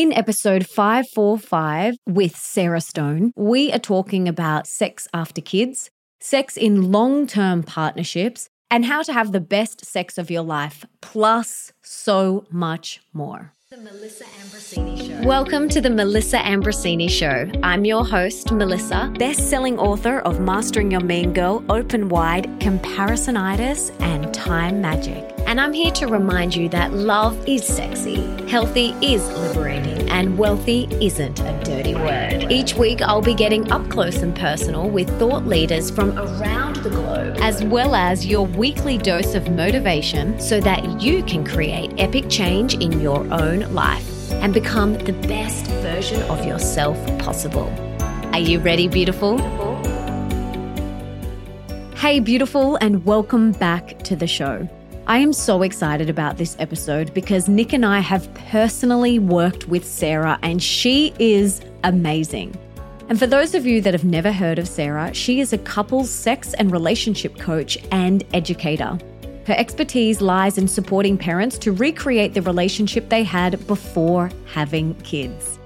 In episode 545 with Sara Stone, we are talking about sex after kids, sex in long-term partnerships, and how to have the best sex of your life, plus so much more. The Melissa Ambrosini Show. Welcome to the Melissa Ambrosini Show. I'm your host, Melissa, best-selling author of Mastering Your Mean Girl, Open Wide, Comparisonitis, and Time Magic. And I'm here to remind you that love is sexy, healthy is liberating, and wealthy isn't a dirty word. Each week, I'll be getting up close and personal with thought leaders from around the globe, as well as your weekly dose of motivation so that you can create epic change in your own life and become the best version of yourself possible. Are you ready, beautiful? Hey, beautiful, and welcome back to the show. I am so excited about this episode because Nick and I have personally worked with Sara and she is amazing. And for those of you that have never heard of Sara, she is a couples sex and relationship coach and educator. Her expertise lies in supporting parents to recreate the relationship they had before having kids.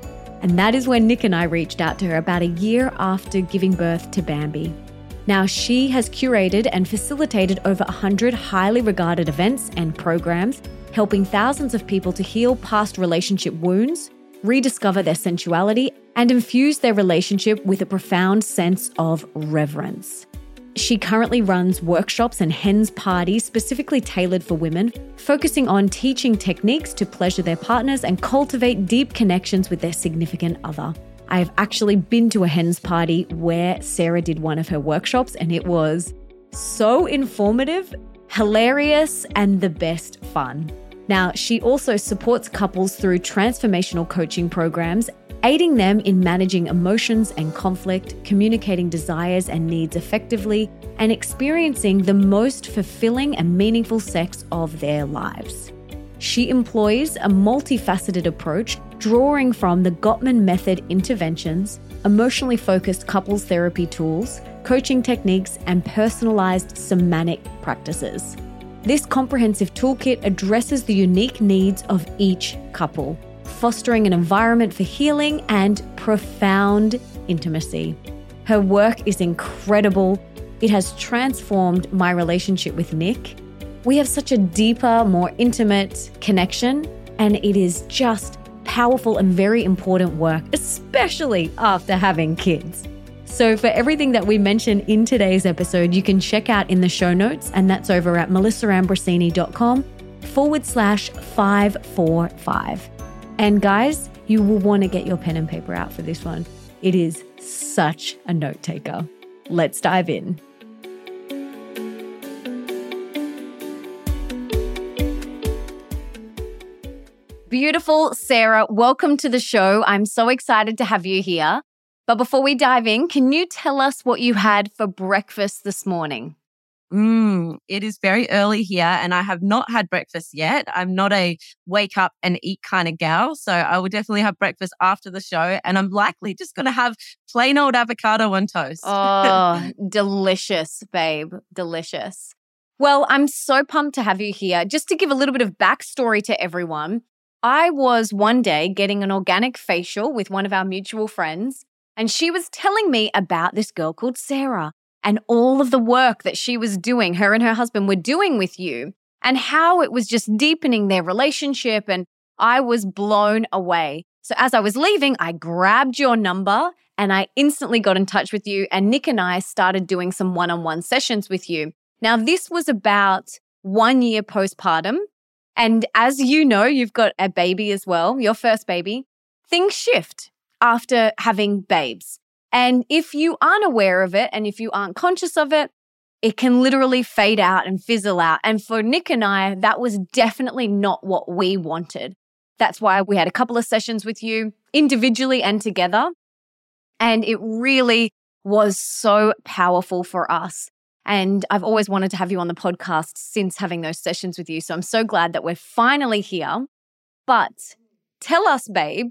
And that is when Nick and I reached out to her about a year after giving birth to Bambi. Now, she has curated and facilitated over 100 highly regarded events and programs, helping thousands of people to heal past relationship wounds, rediscover their sensuality, and infuse their relationship with a profound sense of reverence. She currently runs workshops and hens parties specifically tailored for women, focusing on teaching techniques to pleasure their partners and cultivate deep connections with their significant other. I have actually been to a hens party where Sara did one of her workshops and it was so informative, hilarious, and the best fun. Now, she also supports couples through transformational coaching programs, aiding them in managing emotions and conflict, communicating desires and needs effectively, and experiencing the most fulfilling and meaningful sex of their lives. She employs a multifaceted approach, drawing from the Gottman Method interventions, emotionally focused couples therapy tools, coaching techniques, and personalized somatic practices. This comprehensive toolkit addresses the unique needs of each couple, fostering an environment for healing and profound intimacy. Her work is incredible. It has transformed my relationship with Nick. We have such a deeper, more intimate connection, and it is just powerful and very important work, especially after having kids. So for everything that we mention in today's episode, you can check out in the show notes, and that's over at melissaambrosini.com/545. And guys, you will want to get your pen and paper out for this one. It is such a note taker. Let's dive in. Beautiful Sara, welcome to the show. I'm so excited to have you here. But before we dive in, can you tell us what you had for breakfast this morning? It is very early here and I have not had breakfast yet. I'm not a wake up and eat kind of gal. So I will definitely have breakfast after the show and I'm likely just going to have plain old avocado on toast. Oh, delicious, babe. Delicious. Well, I'm so pumped to have you here. Just to give a little bit of backstory to everyone, I was one day getting an organic facial with one of our mutual friends, and she was telling me about this girl called Sara and all of the work that she was doing, her and her husband were doing with you, and how it was just deepening their relationship, and I was blown away. So as I was leaving, I grabbed your number and I instantly got in touch with you, and Nick and I started doing some one-on-one sessions with you. Now, this was about 1 year postpartum. And as you know, you've got a baby as well, your first baby. Things shift after having babes. And if you aren't aware of it and if you aren't conscious of it, it can literally fade out and fizzle out. And for Nick and I, that was definitely not what we wanted. That's why we had a couple of sessions with you individually and together. And it really was so powerful for us. And I've always wanted to have you on the podcast since having those sessions with you. So I'm so glad that we're finally here. But tell us, babe,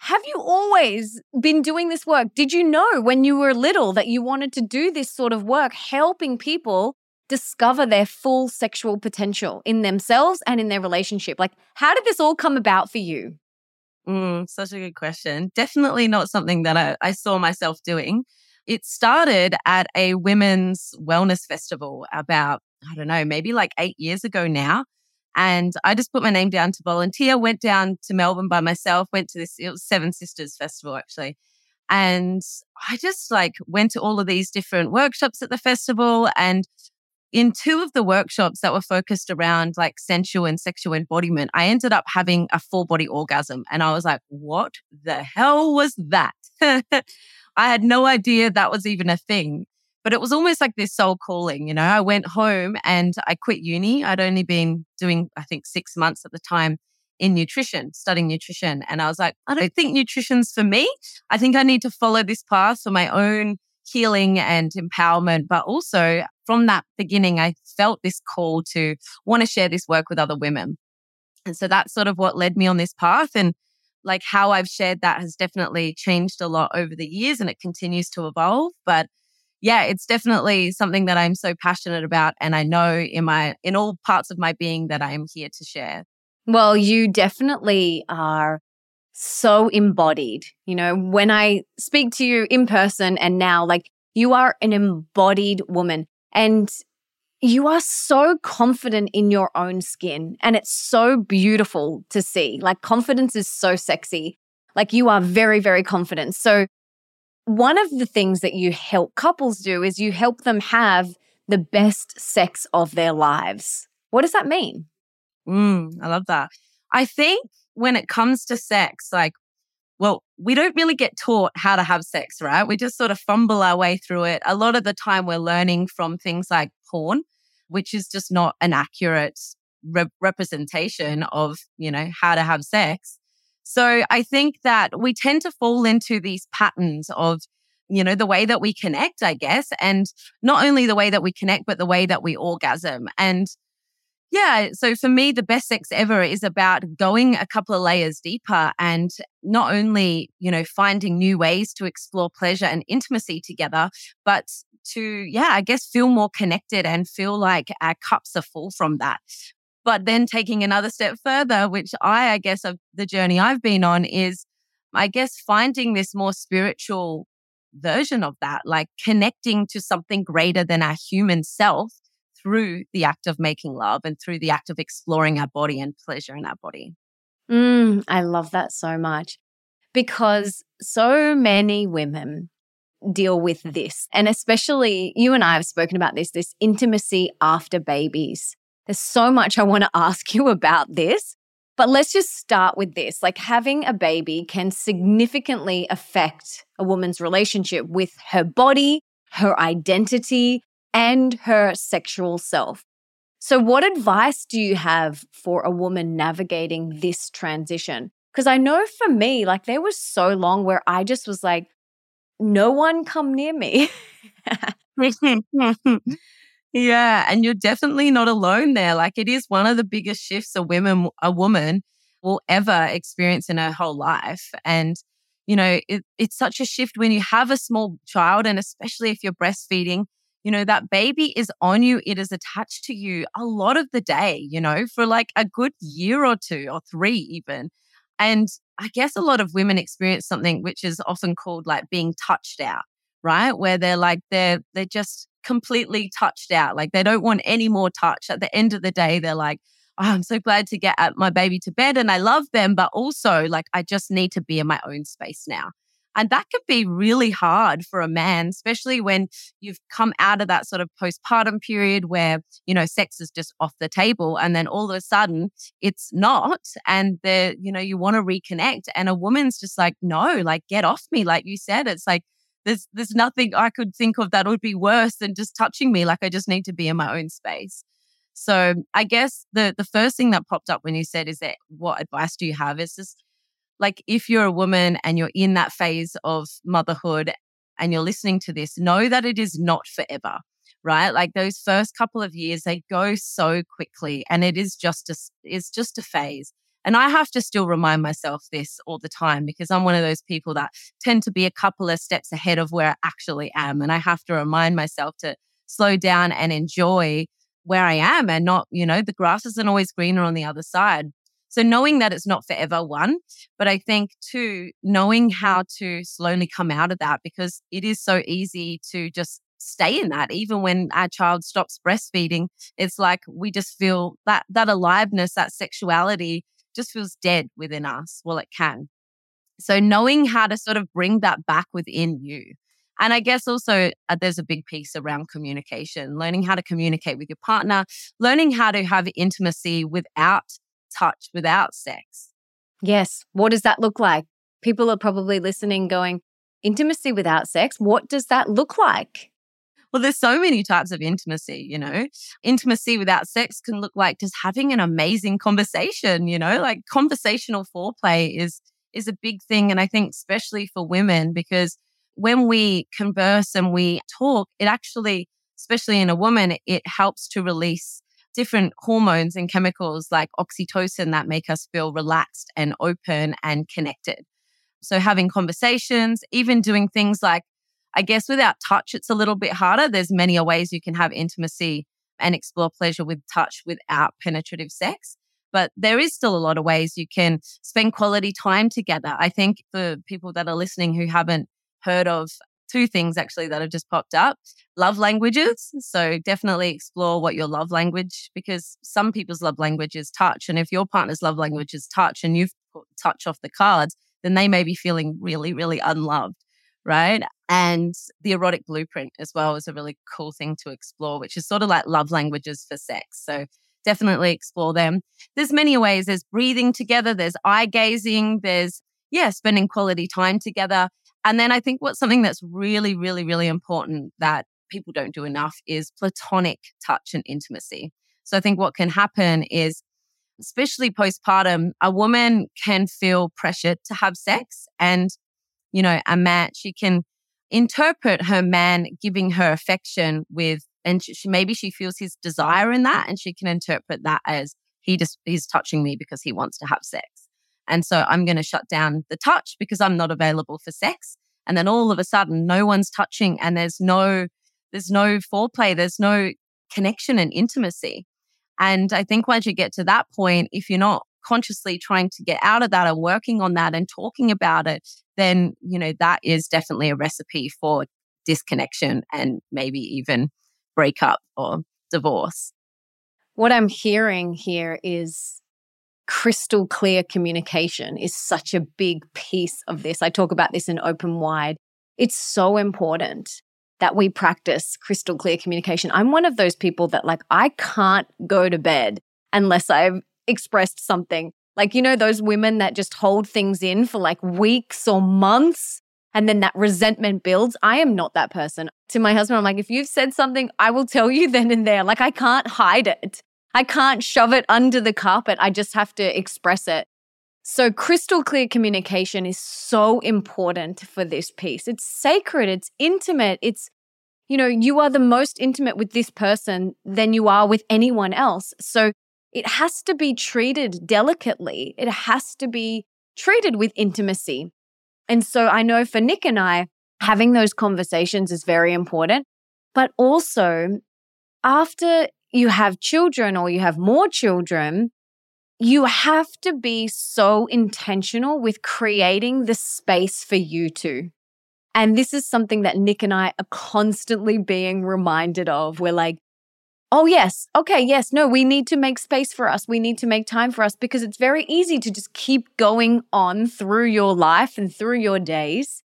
have you always been doing this work? Did you know when you were little that you wanted to do this sort of work, helping people discover their full sexual potential in themselves and in their relationship? Like, how did this all come about for you? Such a good question. Definitely not something that I saw myself doing. It started at a women's wellness festival about, I don't know, maybe like 8 years ago now. And I just put my name down to volunteer, went down to Melbourne by myself, went to this, it was Seven Sisters Festival actually. And I just like went to all of these different workshops at the festival. And in two of the workshops that were focused around like sensual and sexual embodiment, I ended up having a full body orgasm. And I was like, what the hell was that? I had no idea that was even a thing. But it was almost like this soul calling, you know. I went home and I quit uni. I'd only been doing, I think, 6 months at the time in nutrition, studying nutrition. And I was like, I don't think nutrition's for me. I think I need to follow this path for my own healing and empowerment. But also from that beginning, I felt this call to want to share this work with other women. And so that's sort of what led me on this path. And like how I've shared that has definitely changed a lot over the years and it continues to evolve. But yeah, it's definitely something that I'm so passionate about, and I know in all parts of my being that I am here to share. Well, you definitely are so embodied. You know, when I speak to you in person and now, like, you are an embodied woman and you are so confident in your own skin, and it's so beautiful to see. Like, confidence is so sexy. Like, you are very, very confident. So one of the things that you help couples do is you help them have the best sex of their lives. What does that mean? I love that. I think when it comes to sex, like, well, we don't really get taught how to have sex, right? We just sort of fumble our way through it. A lot of the time we're learning from things like porn, which is just not an accurate representation of, you know, how to have sex. So I think that we tend to fall into these patterns of, you know, the way that we connect, I guess, and not only the way that we connect, but the way that we orgasm. And yeah, so for me, the best sex ever is about going a couple of layers deeper and not only, you know, finding new ways to explore pleasure and intimacy together, but to, yeah, I guess feel more connected and feel like our cups are full from that. But then taking another step further, which I guess the journey I've been on is, I guess, finding this more spiritual version of that, like connecting to something greater than our human self through the act of making love and through the act of exploring our body and pleasure in our body. I love that so much, because so many women deal with this. And especially you and I have spoken about this intimacy after babies. There's so much I want to ask you about this, but let's just start with this. Like, having a baby can significantly affect a woman's relationship with her body, her identity, and her sexual self. So what advice do you have for a woman navigating this transition? Because I know for me, like, there was so long where I just was like, no one come near me. Yeah, and you're definitely not alone there. Like, it is one of the biggest shifts a woman will ever experience in her whole life. And, you know, it's such a shift when you have a small child, and especially if you're breastfeeding, you know, that baby is on you. It is attached to you a lot of the day, you know, for like a good year or two or three even. And I guess a lot of women experience something which is often called like being touched out, right? Where they're like, they're just completely touched out. Like, they don't want any more touch. At the end of the day, they're like, oh, I'm so glad to get my baby to bed and I love them, but also like, I just need to be in my own space now. And that could be really hard for a man, especially when you've come out of that sort of postpartum period where, you know, sex is just off the table, and then all of a sudden it's not, and you know, you want to reconnect, and a woman's just like, no, like, get off me. Like you said, it's like, there's nothing I could think of that would be worse than just touching me. Like, I just need to be in my own space. So I guess the first thing that popped up when you said is that what advice do you have? It's just like, if you're a woman and you're in that phase of motherhood and you're listening to this, know that it is not forever, right? Like, those first couple of years, they go so quickly, and it is just a phase. And I have to still remind myself this all the time, because I'm one of those people that tend to be a couple of steps ahead of where I actually am. And I have to remind myself to slow down and enjoy where I am, and not, you know, the grass isn't always greener on the other side. So knowing that it's not forever, one, but I think two, knowing how to slowly come out of that, because it is so easy to just stay in that. Even when our child stops breastfeeding, it's like we just feel that aliveness, that sexuality just feels dead within us. Well, it can. So knowing how to sort of bring that back within you. And I guess also there's a big piece around communication, learning how to communicate with your partner, learning how to have intimacy without touch, without sex. Yes. What does that look like? People are probably listening going, intimacy without sex, what does that look like? Well, there's so many types of intimacy, you know. Intimacy without sex can look like just having an amazing conversation, you know, like conversational foreplay is a big thing. And I think especially for women, because when we converse and we talk, it actually, especially in a woman, it helps to release different hormones and chemicals like oxytocin that make us feel relaxed and open and connected. So having conversations, even doing things like, I guess without touch, it's a little bit harder. There's many ways you can have intimacy and explore pleasure with touch without penetrative sex. But there is still a lot of ways you can spend quality time together. I think for people that are listening who haven't heard of two things actually that have just popped up, love languages. So definitely explore what your love language, because some people's love language is touch. And if your partner's love language is touch and you've put touch off the cards, then they may be feeling really, really unloved, right? And the erotic blueprint as well is a really cool thing to explore, which is sort of like love languages for sex. So definitely explore them. There's many ways. There's breathing together. There's eye gazing. There's, spending quality time together. And then I think what's something that's really, really, really important that people don't do enough is platonic touch and intimacy. So I think what can happen is, especially postpartum, a woman can feel pressured to have sex, and, you know, a man, she can interpret her man giving her affection with, and maybe she feels his desire in that, and she can interpret that as he's touching me because he wants to have sex. And so I'm going to shut down the touch because I'm not available for sex. And then all of a sudden, no one's touching, and there's no foreplay, there's no connection and intimacy. And I think once you get to that point, if you're not consciously trying to get out of that and working on that and talking about it, then, you know, that is definitely a recipe for disconnection and maybe even breakup or divorce. What I'm hearing here is crystal clear communication is such a big piece of this. I talk about this in Open Wide. It's so important that we practice crystal clear communication. I'm one of those people that, like, I can't go to bed unless I've expressed something. Like, you know, those women that just hold things in for like weeks or months and then that resentment builds. I am not that person. To my husband, I'm like, if you've said something, I will tell you then and there. Like, I can't hide it. I can't shove it under the carpet. I just have to express it. So crystal clear communication is so important for this piece. It's sacred, it's intimate, it's, you know, you are the most intimate with this person than you are with anyone else. So it has to be treated delicately. It has to be treated with intimacy. And so I know for Nick and I, having those conversations is very important, but also after you have children or you have more children, you have to be so intentional with creating the space for you two. And this is something that Nick and I are constantly being reminded of. We're like, oh, yes, okay, yes, no, we need to make space for us. We need to make time for us, because it's very easy to just keep going on through your life and through your days,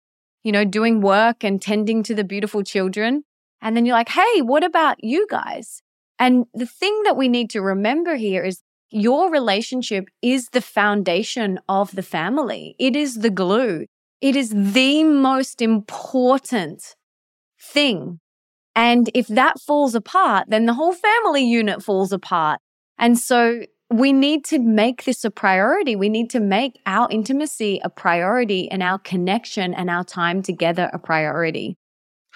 you know, doing work and tending to the beautiful children. And then you're like, hey, what about you guys? And the thing that we need to remember here is your relationship is the foundation of the family. It is the glue. It is the most important thing. And if that falls apart, then the whole family unit falls apart. And so we need to make this a priority. We need to make our intimacy a priority and our connection and our time together a priority.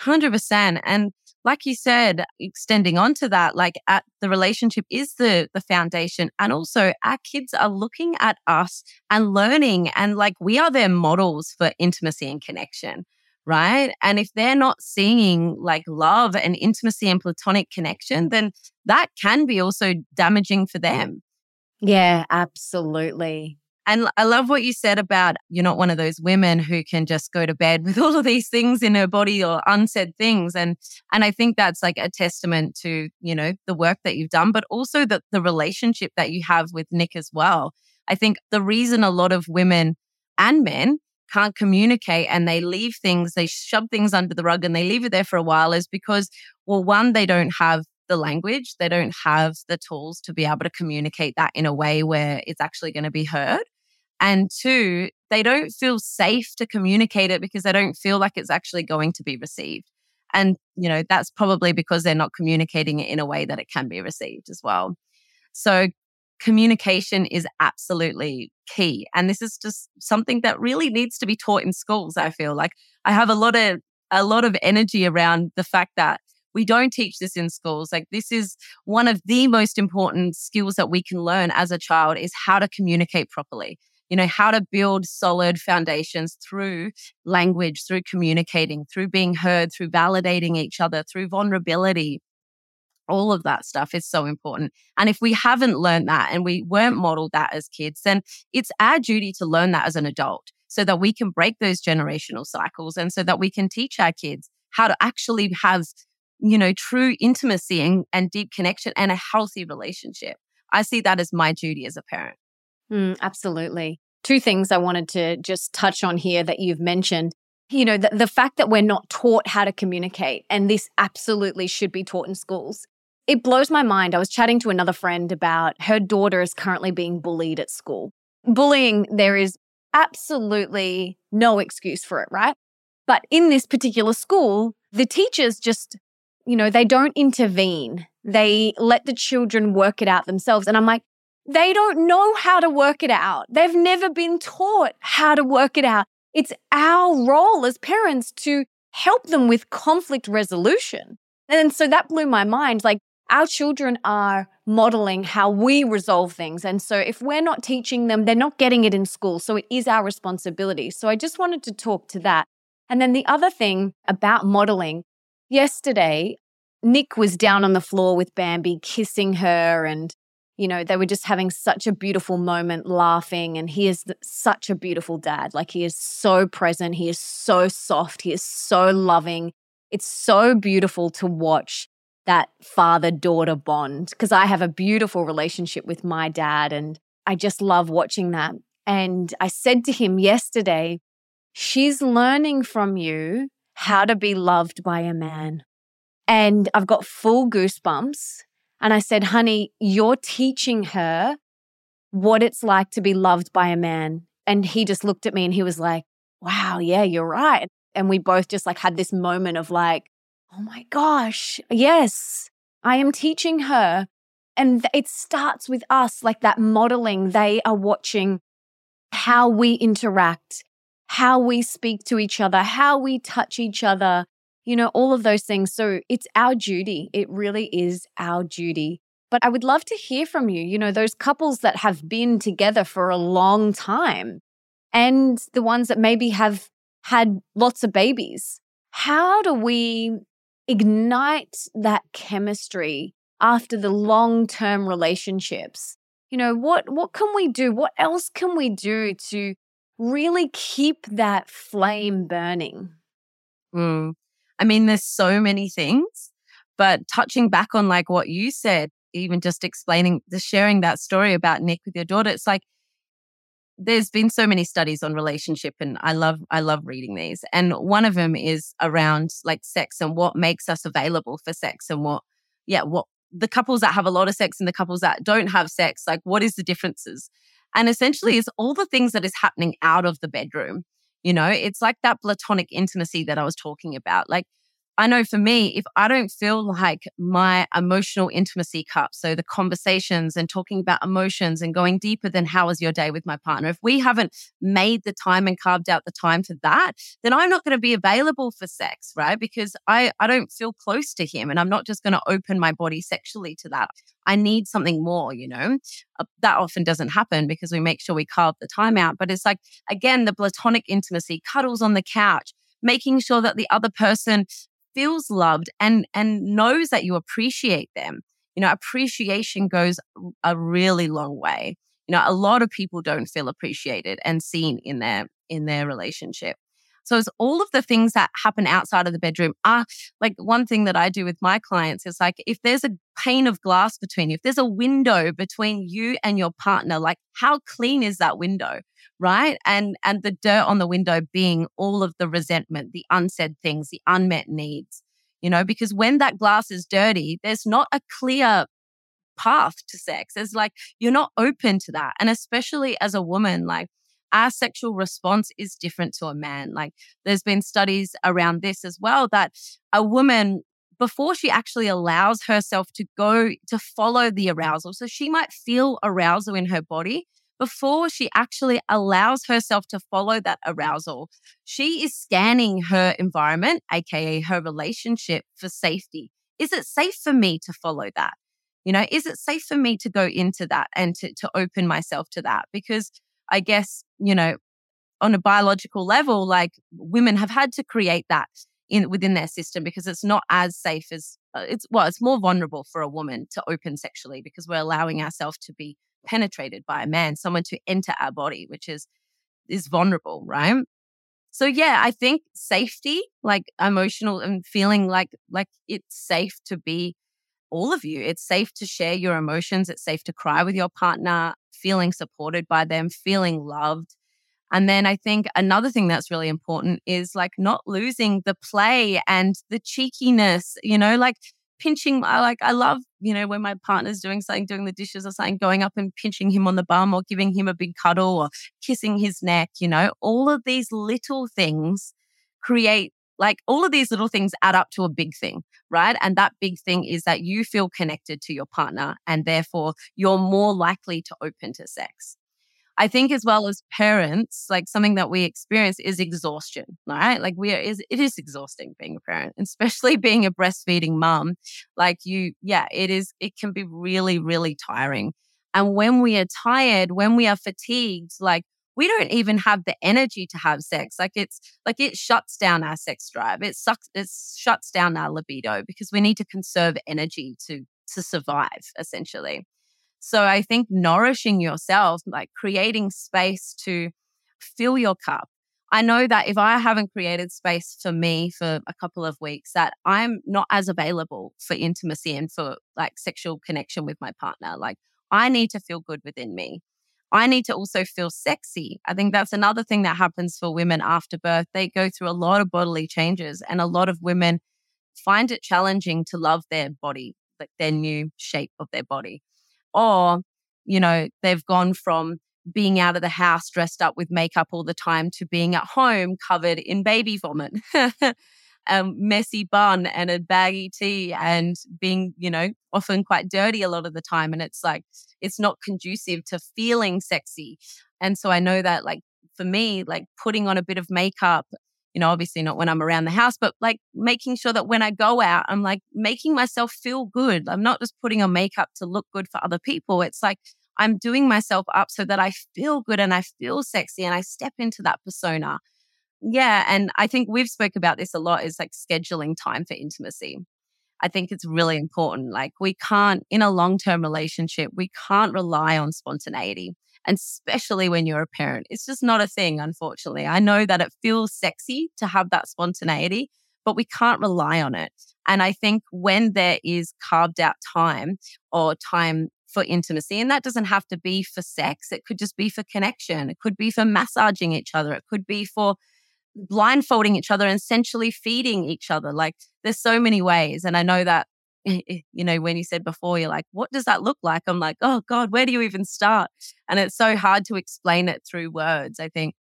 100%. And like you said, extending onto that, like the relationship is the foundation. And also our kids are looking at us and learning, and like we are their models for intimacy and connection, right? And if they're not seeing like love and intimacy and platonic connection, then that can be also damaging for them. Yeah, absolutely. And I love what you said about you're not one of those women who can just go to bed with all of these things in her body or unsaid things. And I think that's like a testament to, you know, the work that you've done, but also the relationship that you have with Nick as well. I think the reason a lot of women and men can't communicate and they leave things, they shove things under the rug and they leave it there for a while is because, well, one, they don't have the language, they don't have the tools to be able to communicate that in a way where it's actually going to be heard. And two, they don't feel safe to communicate it because they don't feel like it's actually going to be received. And, you know, that's probably because they're not communicating it in a way that it can be received as well. So communication is absolutely key. And this is just something that really needs to be taught in schools, I feel like. I have a lot of energy around the fact that we don't teach this in schools. Like, this is one of the most important skills that we can learn as a child is how to communicate properly. You know, how to build solid foundations through language, through communicating, through being heard, through validating each other, through vulnerability. All of that stuff is so important. And if we haven't learned that and we weren't modeled that as kids, then it's our duty to learn that as an adult so that we can break those generational cycles and so that we can teach our kids how to actually have, you know, true intimacy and deep connection and a healthy relationship. I see that as my duty as a parent. Absolutely. Two things I wanted to just touch on here that you've mentioned. You know, the fact that we're not taught how to communicate, and this absolutely should be taught in schools. It blows my mind. I was chatting to another friend about her daughter is currently being bullied at school. Bullying, there is absolutely no excuse for it, right? But in this particular school, the teachers just, you know, they don't intervene. They let the children work it out themselves. And I'm like, they don't know how to work it out. They've never been taught how to work it out. It's our role as parents to help them with conflict resolution. And so that blew my mind. Like, our children are modeling how we resolve things. And so if we're not teaching them, they're not getting it in school. So it is our responsibility. So I just wanted to talk to that. And then the other thing about modeling, yesterday, Nick was down on the floor with Bambi kissing her, and, you know, they were just having such a beautiful moment laughing, and he is such a beautiful dad. Like, he is so present. He is so soft. He is so loving. It's so beautiful to watch that father-daughter bond, because I have a beautiful relationship with my dad and I just love watching that. And I said to him yesterday, she's learning from you how to be loved by a man. And I've got full goosebumps. And I said, honey, you're teaching her what it's like to be loved by a man. And he just looked at me and he was like, wow, yeah, you're right. And we both just like had this moment of like, oh my gosh, yes, I am teaching her. And it starts with us, like that modeling. They are watching how we interact, how we speak to each other, how we touch each other, you know, all of those things. So it's our duty. It really is our duty. But I would love to hear from you, you know, those couples that have been together for a long time and the ones that maybe have had lots of babies. How do we ignite that chemistry after the long-term relationships? You know, what can we do? What else can we do to really keep that flame burning? I mean, there's so many things, but touching back on like what you said, even just explaining, just sharing that story about Nick with your daughter, it's like there's been so many studies on relationship, and I love reading these. And one of them is around like sex and what makes us available for sex, and what the couples that have a lot of sex and the couples that don't have sex, like what is the differences? And essentially it's all the things that is happening out of the bedroom. You know, it's like that platonic intimacy that I was talking about. Like, I know for me, if I don't feel like my emotional intimacy cup, so the conversations and talking about emotions and going deeper than how was your day with my partner, if we haven't made the time and carved out the time for that, then I'm not going to be available for sex, right? Because I don't feel close to him, and I'm not just going to open my body sexually to that. I need something more, you know? That often doesn't happen because we make sure we carve the time out. But it's like, again, the platonic intimacy, cuddles on the couch, making sure that the other person feels loved and knows that you appreciate them. You know, appreciation goes a really long way. You know, a lot of people don't feel appreciated and seen in their relationship. So it's all of the things that happen outside of the bedroom are like one thing that I do with my clients is like, if there's a pane of glass between you, if there's a window between you and your partner, like how clean is that window, right? And the dirt on the window being all of the resentment, the unsaid things, the unmet needs, you know, because when that glass is dirty, there's not a clear path to sex. It's like, you're not open to that. And especially as a woman, like, our sexual response is different to a man. Like there's been studies around this as well, that a woman, before she actually allows herself to go to follow the arousal, so she might feel arousal in her body, before she actually allows herself to follow that arousal, she is scanning her environment, aka her relationship, for safety. Is it safe for me to follow that? You know, is it safe for me to go into that and to open myself to that? Because I guess, you know, on a biological level, like women have had to create that within their system because it's not as safe as it's more vulnerable for a woman to open sexually because we're allowing ourselves to be penetrated by a man, someone to enter our body, which is vulnerable, right? So yeah, I think safety, like emotional and feeling like it's safe to be all of you. It's safe to share your emotions. It's safe to cry with your partner, feeling supported by them, feeling loved. And then I think another thing that's really important is like not losing the play and the cheekiness, you know, like pinching, like I love, you know, when my partner's doing something, doing the dishes or something, going up and pinching him on the bum or giving him a big cuddle or kissing his neck, you know, all of these little things create, like all of these little things add up to a big thing, right? And that big thing is that you feel connected to your partner and therefore you're more likely to open to sex. I think as well as parents, like something that we experience is exhaustion, right? Like it is exhausting being a parent, especially being a breastfeeding mom. Like it can be really, really tiring. And when we are tired, when we are fatigued, like we don't even have the energy to have sex. Like it's like it shuts down our sex drive. It shuts down our libido because we need to conserve energy to survive, essentially. So I think nourishing yourself, like creating space to fill your cup. I know that if I haven't created space for me for a couple of weeks, that I'm not as available for intimacy and for like sexual connection with my partner. Like I need to feel good within me. I need to also feel sexy. I think that's another thing that happens for women after birth. They go through a lot of bodily changes and a lot of women find it challenging to love their body, like their new shape of their body. Or, you know, they've gone from being out of the house dressed up with makeup all the time to being at home covered in baby vomit, a messy bun and a baggy tee and being, you know, often quite dirty a lot of the time. And it's like, it's not conducive to feeling sexy. And so I know that like for me, like putting on a bit of makeup, you know, obviously not when I'm around the house, but like making sure that when I go out, I'm like making myself feel good. I'm not just putting on makeup to look good for other people. It's like I'm doing myself up so that I feel good and I feel sexy and I step into that persona. Yeah, and I think we've spoke about this a lot is like scheduling time for intimacy. I think it's really important. Like we can't, in a long-term relationship, we can't rely on spontaneity. And especially when you're a parent, it's just not a thing, unfortunately. I know that it feels sexy to have that spontaneity, but we can't rely on it. And I think when there is carved out time or time for intimacy, and that doesn't have to be for sex, it could just be for connection. It could be for massaging each other. It could be for blindfolding each other and sensually feeding each other. Like there's so many ways. And I know that, you know, when you said before, you're like, what does that look like? I'm like, oh God, where do you even start? And it's so hard to explain it through words. I think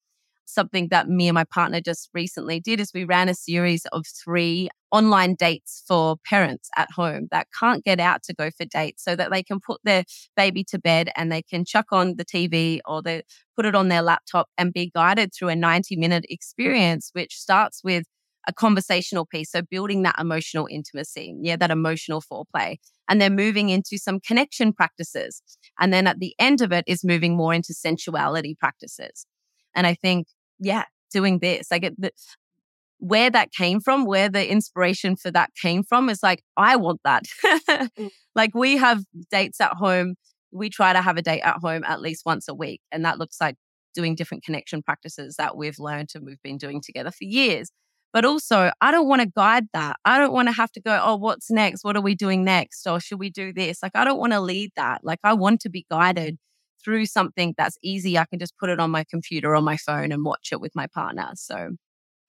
something that me and my partner just recently did is we ran a series of 3 online dates for parents at home that can't get out to go for dates so that they can put their baby to bed and they can chuck on the TV or they put it on their laptop and be guided through a 90-minute experience, which starts with a conversational piece. So building that emotional intimacy, yeah, that emotional foreplay. And then moving into some connection practices. And then at the end of it is moving more into sensuality practices. And I think, yeah, doing this, like where that came from, where the inspiration for that came from is like, I want that. Like we have dates at home. We try to have a date at home at least once a week. And that looks like doing different connection practices that we've learned and we've been doing together for years. But also, I don't want to guide that. I don't want to have to go, oh, what's next? What are we doing next? Or should we do this? Like, I don't want to lead that. Like, I want to be guided through something that's easy. I can just put it on my computer or my phone and watch it with my partner. So,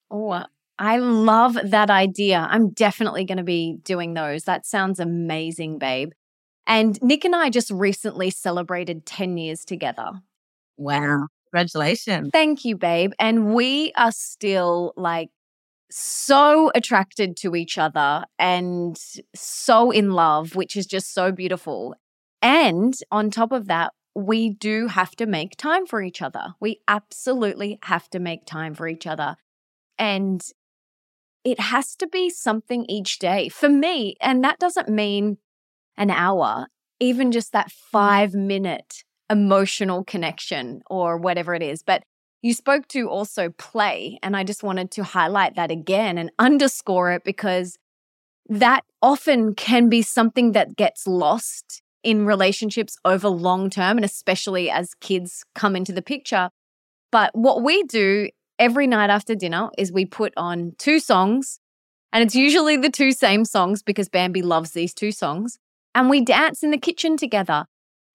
oh, I love that idea. I'm definitely going to be doing those. That sounds amazing, babe. And Nick and I just recently celebrated 10 years together. Wow. Congratulations. Thank you, babe. And we are still like, so attracted to each other and so in love, which is just so beautiful. And on top of that, we do have to make time for each other. We absolutely have to make time for each other. And it has to be something each day for me. And that doesn't mean an hour, even just that 5-minute emotional connection or whatever it is. But you spoke to also play, and I just wanted to highlight that again and underscore it because that often can be something that gets lost in relationships over long term, and especially as kids come into the picture. But what we do every night after dinner is we put on 2 songs, and it's usually the 2 same songs because Bambi loves these 2 songs, and we dance in the kitchen together.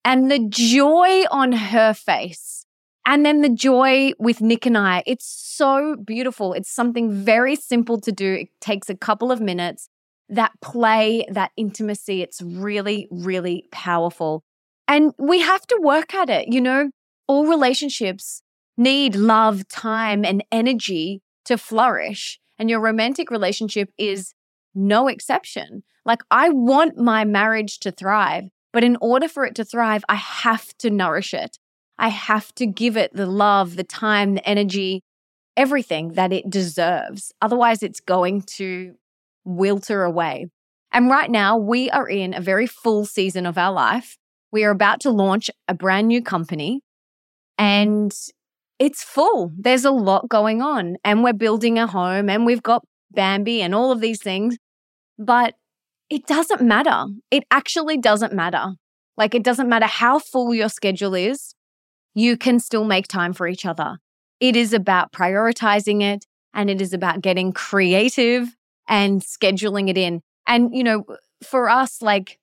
And the joy on her face, and then the joy with Nick and I, it's so beautiful. It's something very simple to do. It takes a couple of minutes. That play, that intimacy, it's really, really powerful. And we have to work at it. You know, all relationships need love, time, and energy to flourish. And your romantic relationship is no exception. Like, I want my marriage to thrive, but in order for it to thrive, I have to nourish it. I have to give it the love, the time, the energy, everything that it deserves. Otherwise, it's going to wilter away. And right now, we are in a very full season of our life. We are about to launch a brand new company, and it's full. There's a lot going on, and we're building a home, and we've got Bambi and all of these things, but it doesn't matter. It actually doesn't matter. Like, it doesn't matter how full your schedule is. You can still make time for each other. It is about prioritizing it, and it is about getting creative and scheduling it in. And, you know, for us, like,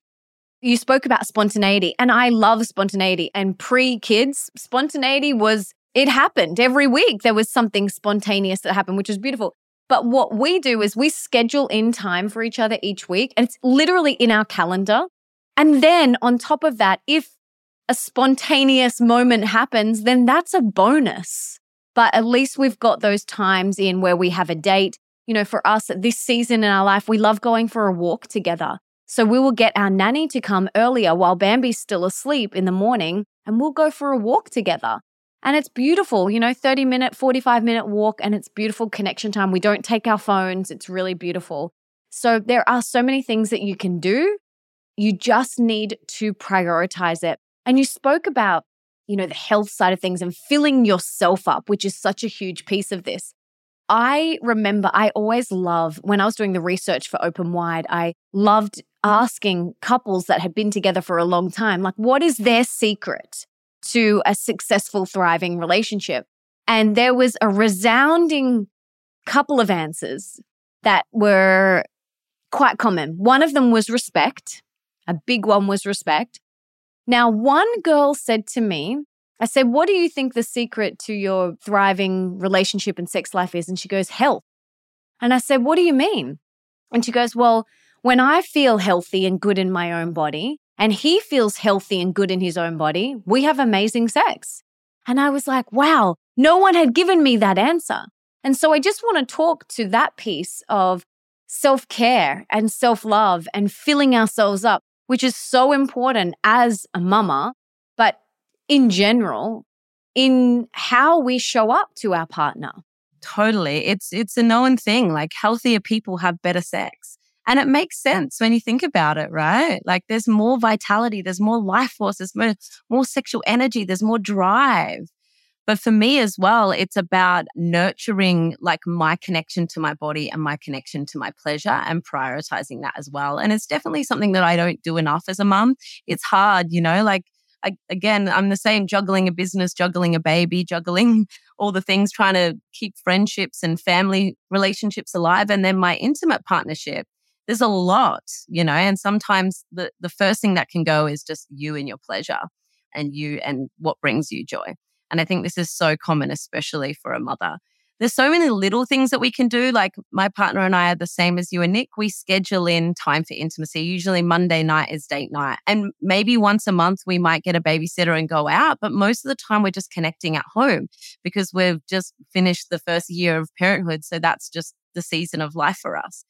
you spoke about spontaneity, and I love spontaneity. And pre-kids, spontaneity was, it happened every week. There was something spontaneous that happened, which is beautiful. But what we do is we schedule in time for each other each week, and it's literally in our calendar. And then on top of that, if a spontaneous moment happens, then that's a bonus. But at least we've got those times in where we have a date. You know, for us, this season in our life, we love going for a walk together. So we will get our nanny to come earlier while Bambi's still asleep in the morning, and we'll go for a walk together. And it's beautiful, you know, 30-minute, 45-minute walk, and it's beautiful connection time. We don't take our phones. It's really beautiful. So there are so many things that you can do. You just need to prioritize it. And you spoke about, you know, the health side of things and filling yourself up, which is such a huge piece of this. I remember I always loved, when I was doing the research for Open Wide, I loved asking couples that had been together for a long time, like, what is their secret to a successful, thriving relationship? And there was a resounding couple of answers that were quite common. One of them was respect. A big one was respect. Now, one girl said to me, I said, what do you think the secret to your thriving relationship and sex life is? And she goes, health. And I said, what do you mean? And she goes, well, when I feel healthy and good in my own body, and he feels healthy and good in his own body, we have amazing sex. And I was like, wow, no one had given me that answer. And so I just want to talk to that piece of self-care and self-love and filling ourselves up, which is so important as a mama, but in general, in how we show up to our partner. Totally. It's a known thing. Like, healthier people have better sex. And it makes sense when you think about it, right? Like, there's more vitality, there's more life force, there's more sexual energy, there's more drive. But for me as well, it's about nurturing like my connection to my body and my connection to my pleasure and prioritizing that as well. And it's definitely something that I don't do enough as a mum. It's hard, you know, like again, I'm the same, juggling a business, juggling a baby, juggling all the things, trying to keep friendships and family relationships alive. And then my intimate partnership, there's a lot, you know, and sometimes the first thing that can go is just you and your pleasure and you and what brings you joy. And I think this is so common, especially for a mother. There's so many little things that we can do. Like my partner and I are the same as you and Nick. We schedule in time for intimacy. Usually Monday night is date night. And maybe once a month we might get a babysitter and go out. But most of the time we're just connecting at home because we've just finished the first year of parenthood. So that's just the season of life for us.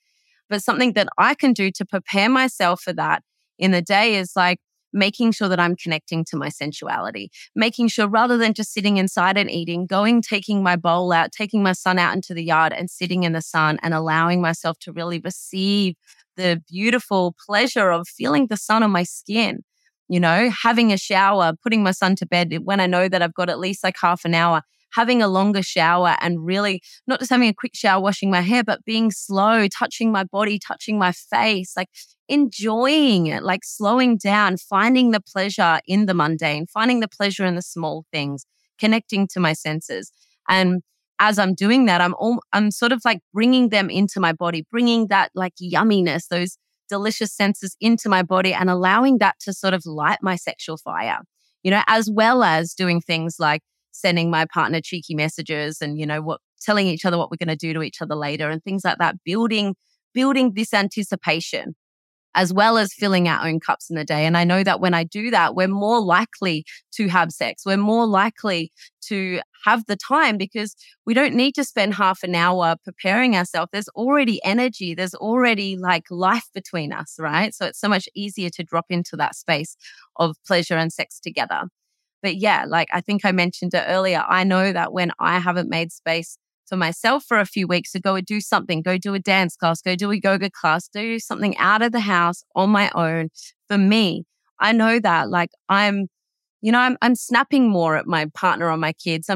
But something that I can do to prepare myself for that in the day is like, making sure that I'm connecting to my sensuality, making sure rather than just sitting inside and eating, taking my bowl out, taking my son out into the yard and sitting in the sun and allowing myself to really receive the beautiful pleasure of feeling the sun on my skin, you know, having a shower, putting my son to bed when I know that I've got at least like half an hour, having a longer shower and really not just having a quick shower, washing my hair, but being slow, touching my body, touching my face, like enjoying it, like slowing down, finding the pleasure in the mundane, finding the pleasure in the small things, connecting to my senses. And as I'm doing that, I'm sort of like bringing them into my body, bringing that like yumminess, those delicious senses into my body and allowing that to sort of light my sexual fire, you know, as well as doing things like sending my partner cheeky messages and, you know, telling each other what we're going to do to each other later and things like that, building this anticipation as well as filling our own cups in the day. And I know that when I do that, we're more likely to have sex. We're more likely to have the time because we don't need to spend half an hour preparing ourselves. There's already energy. There's already like life between us, right? So it's so much easier to drop into that space of pleasure and sex together. But yeah, like I think I mentioned it earlier, I know that when I haven't made space for myself for a few weeks to go do something, go do a dance class, go do a yoga class, do something out of the house on my own for me, I know that like I'm snapping more at my partner or my kids.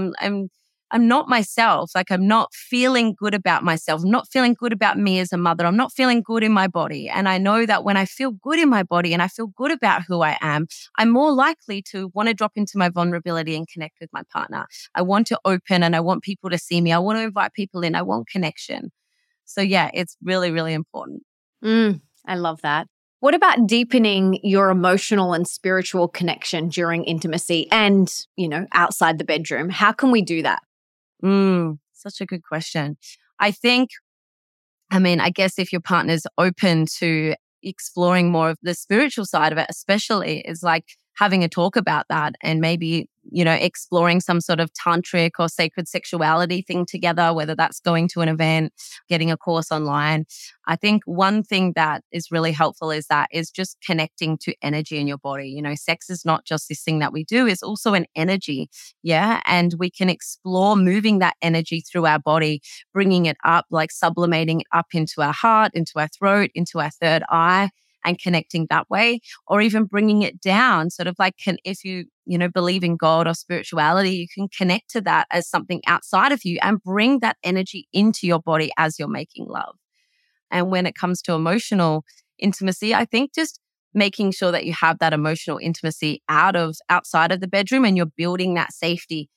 I'm not myself. Like I'm not feeling good about myself. I'm not feeling good about me as a mother. I'm not feeling good in my body. And I know that when I feel good in my body and I feel good about who I am, I'm more likely to want to drop into my vulnerability and connect with my partner. I want to open and I want people to see me. I want to invite people in. I want connection. So yeah, it's really, really important. I love that. What about deepening your emotional and spiritual connection during intimacy and, you know, outside the bedroom? How can we do that? Such a good question. I guess if your partner's open to exploring more of the spiritual side of it, especially is like having a talk about that and maybe, you know, exploring some sort of tantric or sacred sexuality thing together, whether that's going to an event, getting a course online. I think one thing that is really helpful is just connecting to energy in your body. You know, sex is not just this thing that we do, it's also an energy. Yeah. And we can explore moving that energy through our body, bringing it up, like sublimating it up into our heart, into our throat, into our third eye, and connecting that way, or even bringing it down, sort of like if you believe in God or spirituality, you can connect to that as something outside of you and bring that energy into your body as you're making love. And when it comes to emotional intimacy, I think just making sure that you have that emotional intimacy outside of the bedroom and you're building that safety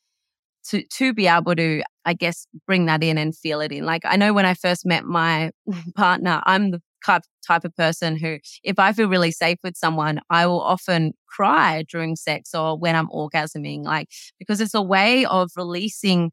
to be able to, I guess, bring that in and feel it in. Like I know when I first met my partner, I'm the type of person who, if I feel really safe with someone, I will often cry during sex or when I'm orgasming, like because it's a way of releasing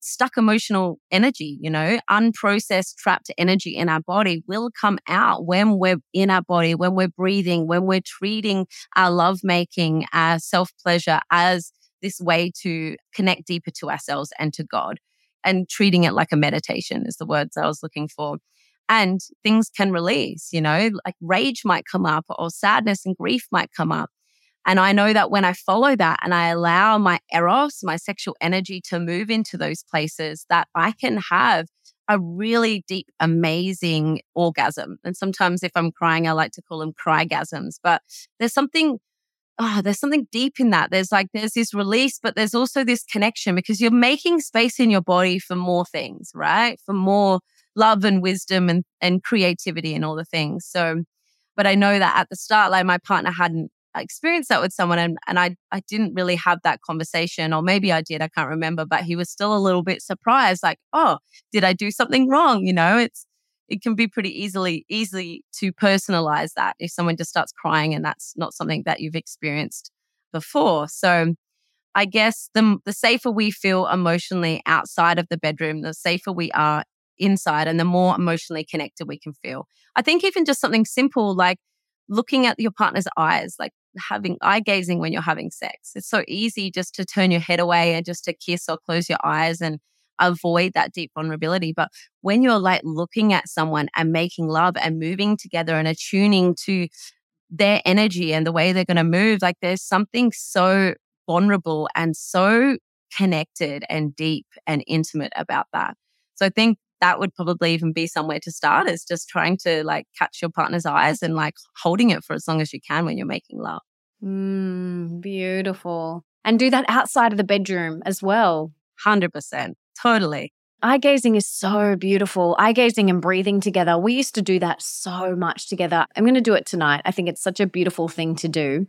stuck emotional energy, you know, unprocessed, trapped energy in our body will come out when we're in our body, when we're breathing, when we're treating our lovemaking, our self-pleasure as this way to connect deeper to ourselves and to God, and treating it like a meditation is the words I was looking for. And things can release, you know, like rage might come up or sadness and grief might come up. And I know that when I follow that and I allow my eros, my sexual energy to move into those places, that I can have a really deep, amazing orgasm. And sometimes if I'm crying, I like to call them crygasms. But there's something there's something deep in that. There's this release, but there's also this connection because you're making space in your body for more things, right? For more love and wisdom and creativity and all the things. So, but I know that at the start, like my partner hadn't experienced that with someone and I didn't really have that conversation, or maybe I did, I can't remember, but he was still a little bit surprised, like, oh, did I do something wrong? You know, it can be pretty easy to personalize that if someone just starts crying and that's not something that you've experienced before. So I guess the safer we feel emotionally outside of the bedroom, the safer we are inside and the more emotionally connected we can feel. I think even just something simple like looking at your partner's eyes, like having eye gazing when you're having sex. It's so easy just to turn your head away and just to kiss or close your eyes and avoid that deep vulnerability. But when you're like looking at someone and making love and moving together and attuning to their energy and the way they're going to move, like there's something so vulnerable and so connected and deep and intimate about that. So I think that would probably even be somewhere to start, is just trying to like catch your partner's eyes and like holding it for as long as you can when you're making love. Beautiful. And do that outside of the bedroom as well. 100%. Totally. Eye gazing is so beautiful. Eye gazing and breathing together. We used to do that so much together. I'm going to do it tonight. I think it's such a beautiful thing to do.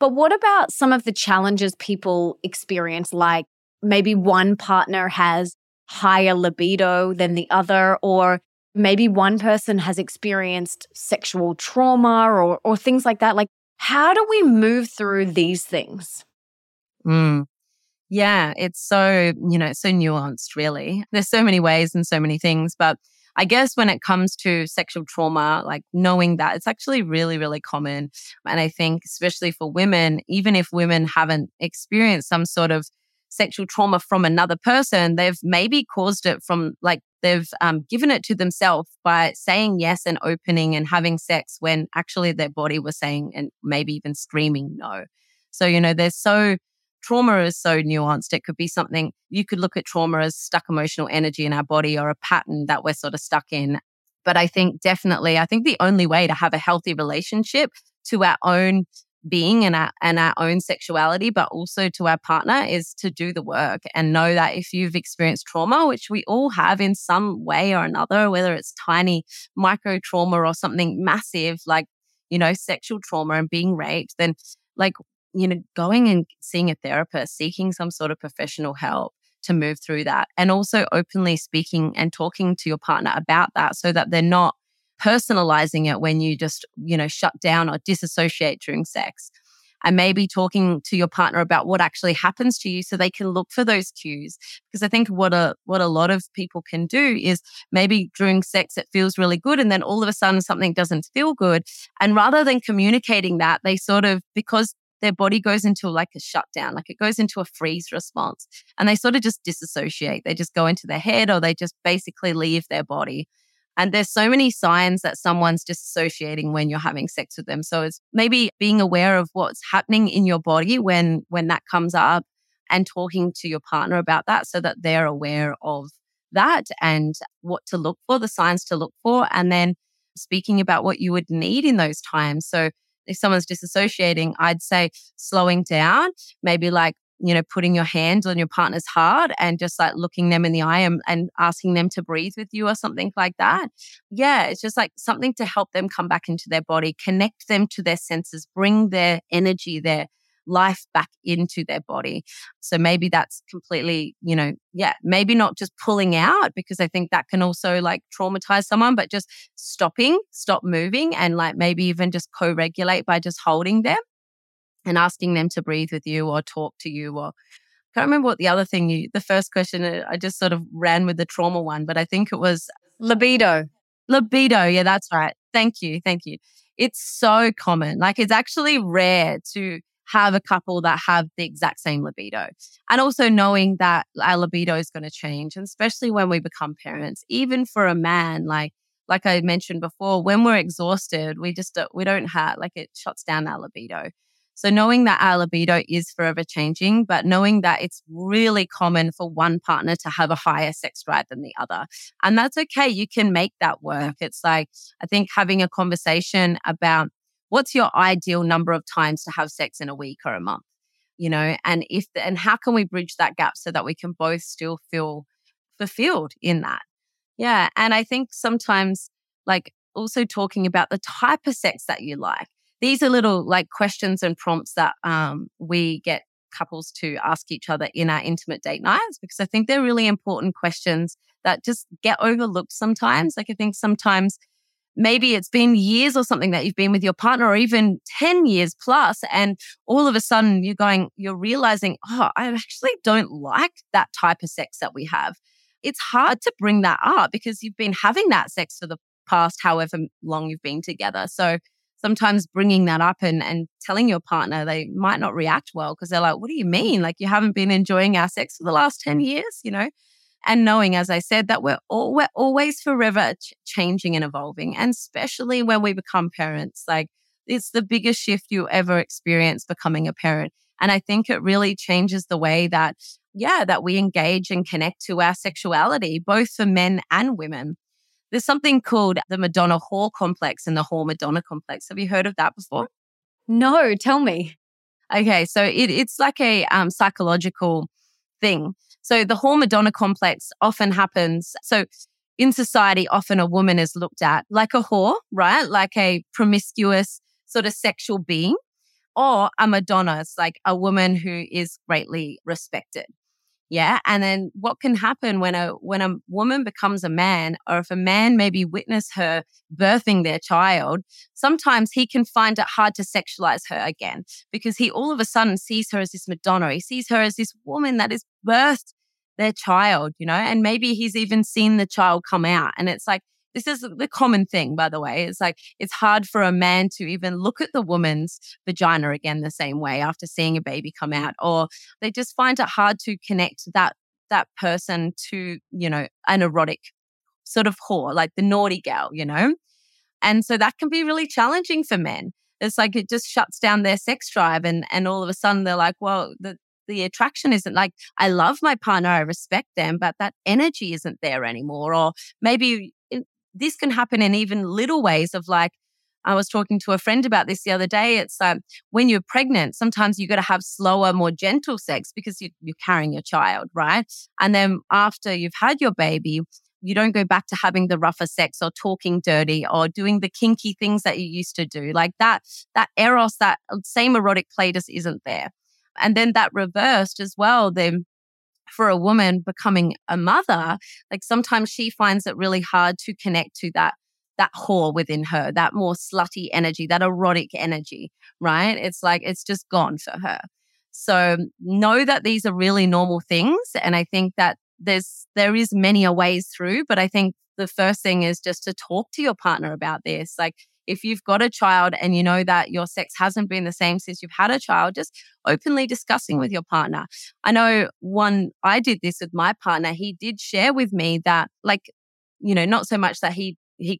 But what about some of the challenges people experience? Like maybe one partner has higher libido than the other, or maybe one person has experienced sexual trauma or things like that. Like, how do we move through these things? Yeah, it's so, it's so nuanced, really. There's so many ways and so many things. But I guess when it comes to sexual trauma, like knowing that it's actually really, really common. And I think especially for women, even if women haven't experienced some sort of sexual trauma from another person, they've maybe caused it from like they've given it to themselves by saying yes and opening and having sex when actually their body was saying and maybe even screaming no. So, trauma is so nuanced. It could be something, you could look at trauma as stuck emotional energy in our body or a pattern that we're sort of stuck in. But I think I think the only way to have a healthy relationship to our own being and our own sexuality, but also to our partner, is to do the work and know that if you've experienced trauma, which we all have in some way or another, whether it's tiny micro trauma or something massive like, sexual trauma and being raped, then like, going and seeing a therapist, seeking some sort of professional help to move through that. And also openly speaking and talking to your partner about that so that they're not personalizing it when you just, shut down or disassociate during sex. And maybe talking to your partner about what actually happens to you so they can look for those cues. Because I think what a lot of people can do is maybe during sex it feels really good and then all of a sudden something doesn't feel good. And rather than communicating that, they sort of, because their body goes into like a shutdown, like it goes into a freeze response, and they sort of just disassociate. They just go into their head or they just basically leave their body. And there's so many signs that someone's disassociating when you're having sex with them. So it's maybe being aware of what's happening in your body when that comes up and talking to your partner about that so that they're aware of that and what to look for, the signs to look for, and then speaking about what you would need in those times. So if someone's disassociating, I'd say slowing down, maybe like, putting your hands on your partner's heart and just like looking them in the eye and asking them to breathe with you or something like that. Yeah, it's just like something to help them come back into their body, connect them to their senses, bring their energy, their life back into their body. So maybe that's completely, maybe not just pulling out, because I think that can also like traumatize someone, but just stop moving and like maybe even just co-regulate by just holding them and asking them to breathe with you or talk to you. Or I can't remember what the other thing the first question, I just sort of ran with the trauma one, but I think it was libido. Yeah, that's right. Thank you. It's so common. Like it's actually rare to have a couple that have the exact same libido. And also knowing that our libido is going to change, and especially when we become parents, even for a man, like I mentioned before, when we're exhausted, we don't have, like it shuts down our libido. So knowing that our libido is forever changing, but knowing that it's really common for one partner to have a higher sex drive than the other. And that's okay. You can make that work. It's like, I think having a conversation about What's your ideal number of times to have sex in a week or a month? You know, and how can we bridge that gap so that we can both still feel fulfilled in that? Yeah. And I think sometimes like also talking about the type of sex that you like. These are little like questions and prompts that we get couples to ask each other in our intimate date nights, because I think they're really important questions that just get overlooked sometimes. Like I think sometimes maybe it's been years or something that you've been with your partner, or even 10 years plus, and all of a sudden you're realizing, oh, I actually don't like that type of sex that we have. It's hard to bring that up because you've been having that sex for the past however long you've been together. So sometimes bringing that up and telling your partner, they might not react well because they're like, what do you mean? Like you haven't been enjoying our sex for the last 10 years, you know? And knowing, as I said, that we're always forever changing and evolving. And especially when we become parents, like it's the biggest shift you ever experience becoming a parent. And I think it really changes the way that, that we engage and connect to our sexuality, both for men and women. There's something called the Madonna Hall complex and the Hall Madonna complex. Have you heard of that before? No, tell me. Okay, so it's like a psychological thing. So the Hall Madonna complex often happens. So in society, often a woman is looked at like a whore, right? Like a promiscuous sort of sexual being, or a Madonna, it's like a woman who is greatly respected. Yeah. And then what can happen when a woman becomes a man, or if a man maybe witnessed her birthing their child, sometimes he can find it hard to sexualize her again, because he all of a sudden sees her as this Madonna. He sees her as this woman that has birthed their child, you know, and maybe he's even seen the child come out. And it's like, this is the common thing, by the way. It's like, it's hard for a man to even look at the woman's vagina again the same way after seeing a baby come out, or they just find it hard to connect that person to, you know, an erotic sort of whore, like the naughty gal, you know? And so that can be really challenging for men. It's like, it just shuts down their sex drive. And all of a sudden they're like, well, the attraction isn't like, I love my partner, I respect them, but that energy isn't there anymore. Or maybe this can happen in even little ways of like, I was talking to a friend about this the other day. It's like when you're pregnant, sometimes you got to have slower, more gentle sex because you're carrying your child, right? And then after you've had your baby, you don't go back to having the rougher sex or talking dirty or doing the kinky things that you used to do. Like that eros, that same erotic play just isn't there. And then that reversed as well, then for a woman becoming a mother, like sometimes she finds it really hard to connect to that whore within her, that more slutty energy, that erotic energy, right? It's like, it's just gone for her. So know that these are really normal things. And I think that there is many a ways through, but I think the first thing is just to talk to your partner about this. Like if you've got a child and you know that your sex hasn't been the same since you've had a child, just openly discussing with your partner. I know I did this with my partner. He did share with me that, like, you know, not so much that he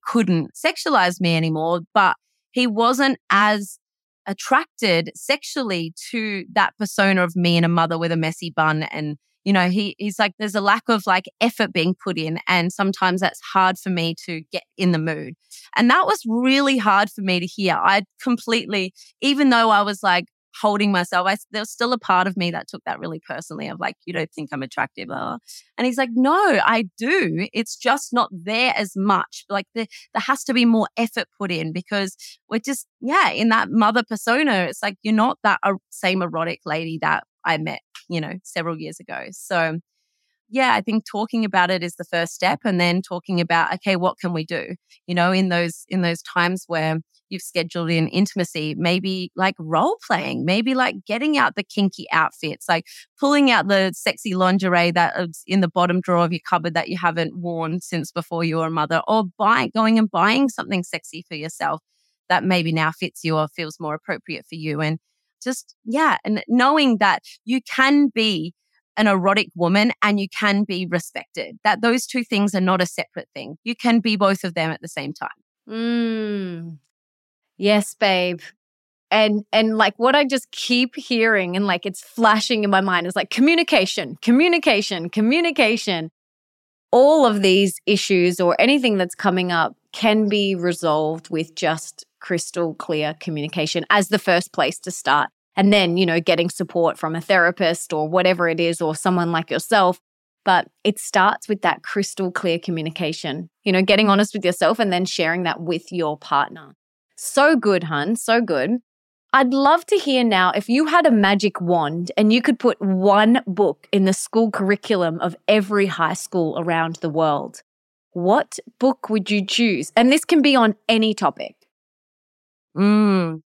couldn't sexualize me anymore, but he wasn't as attracted sexually to that persona of me and a mother with a messy bun. And, you know, he's like, there's a lack of like effort being put in. And sometimes that's hard for me to get in the mood. And that was really hard for me to hear. I completely, even though I was like, holding myself, there was still a part of me that took that really personally of like, you don't think I'm attractive, blah, blah. And he's like, no, I do. It's just not there as much. Like there has to be more effort put in, because we're just, in that mother persona, it's like, you're not that same erotic lady that I met, you know, several years ago. So I think talking about it is the first step, and then talking about, okay, what can we do? You know, in those times where you've scheduled in intimacy, maybe like role playing, maybe like getting out the kinky outfits, like pulling out the sexy lingerie that's in the bottom drawer of your cupboard that you haven't worn since before you were a mother, or going and buying something sexy for yourself that maybe now fits you or feels more appropriate for you. And just, and knowing that you can be an erotic woman and you can be respected, that those two things are not a separate thing. You can be both of them at the same time. Yes, babe. And like what I just keep hearing, and like it's flashing in my mind, is like communication. All of these issues or anything that's coming up can be resolved with just crystal clear communication as the first place to start. And then, you know, getting support from a therapist or whatever it is, or someone like yourself. But it starts with that crystal clear communication, you know, getting honest with yourself and then sharing that with your partner. So good, hun. So good. I'd love to hear now, if you had a magic wand and you could put one book in the school curriculum of every high school around the world, what book would you choose? And this can be on any topic. Oh,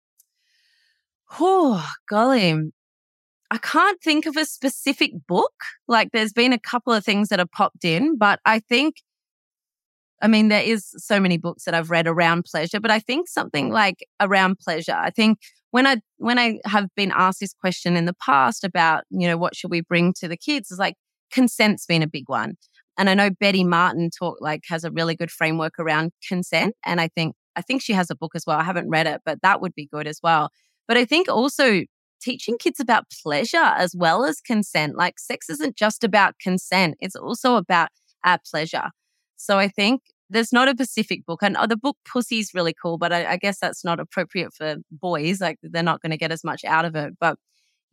golly. I can't think of a specific book. Like, there's been a couple of things that have popped in, but I think, I mean, there is so many books that I've read around pleasure, but I think something like around pleasure. I think when I have been asked this question in the past about, you know, what should we bring to the kids, is like consent's been a big one. And I know Betty Martin has a really good framework around consent. And I think she has a book as well. I haven't read it, but that would be good as well. But I think also teaching kids about pleasure as well as consent. Like, sex isn't just about consent. It's also about our pleasure. So I think there's not a specific book. And the book Pussy is really cool, but I guess that's not appropriate for boys. Like, they're not going to get as much out of it. But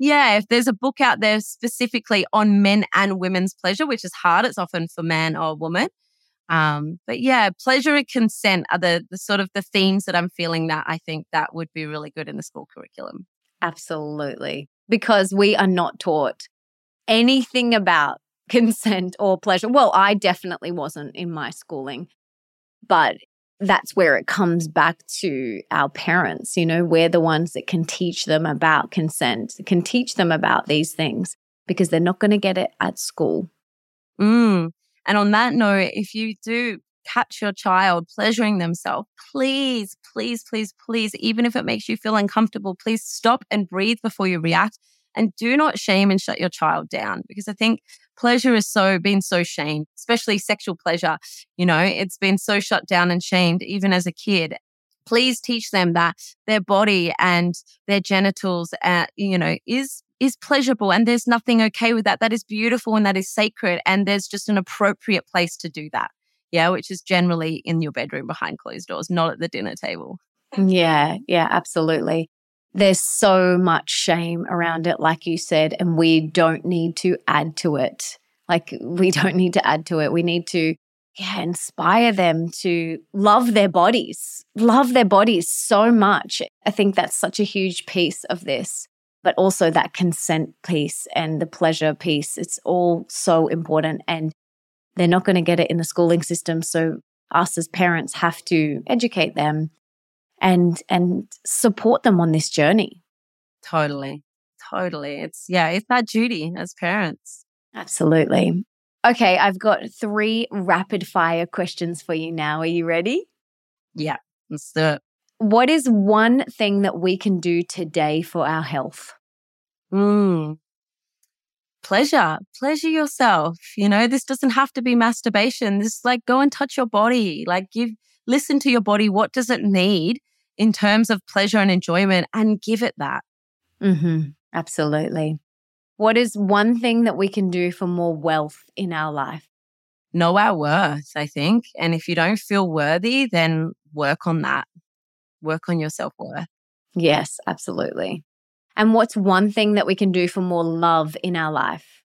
yeah, if there's a book out there specifically on men and women's pleasure, which is hard, it's often for man or woman. But yeah, pleasure and consent are the sort of the themes that I'm feeling that I think that would be really good in the school curriculum. Absolutely. Because we are not taught anything about consent or pleasure. Well, I definitely wasn't in my schooling, but that's where it comes back to our parents. You know, we're the ones that can teach them about consent, can teach them about these things, because they're not going to get it at school. And on that note, if you do catch your child pleasuring themselves, please, please, please, please, even if it makes you feel uncomfortable, please stop and breathe before you react, and do not shame and shut your child down, because I think pleasure is been so shamed, especially sexual pleasure. You know, it's been so shut down and shamed even as a kid. Please teach them that their body and their genitals, is pleasurable, and there's nothing okay with that. That is beautiful and that is sacred, and there's just an appropriate place to do that. Yeah, which is generally in your bedroom behind closed doors, not at the dinner table. Yeah, absolutely. There's so much shame around it, like you said, and we don't need to add to it. We need to inspire them to love their bodies so much. I think that's such a huge piece of this. But also that consent piece and the pleasure piece, it's all so important, and they're not going to get it in the schooling system. So us as parents have to educate them and support them on this journey. Totally. It's our duty as parents. Absolutely. Okay, I've got 3 rapid fire questions for you now. Are you ready? Yeah, let's do it. What is one thing that we can do today for our health? Pleasure yourself. You know, this doesn't have to be masturbation. This is like, go and touch your body. Like, listen to your body. What does it need in terms of pleasure and enjoyment, and give it that. Absolutely. What is one thing that we can do for more wealth in our life? Know our worth, I think. And if you don't feel worthy, then work on that. Work on your self-worth. Yes, absolutely. And what's one thing that we can do for more love in our life?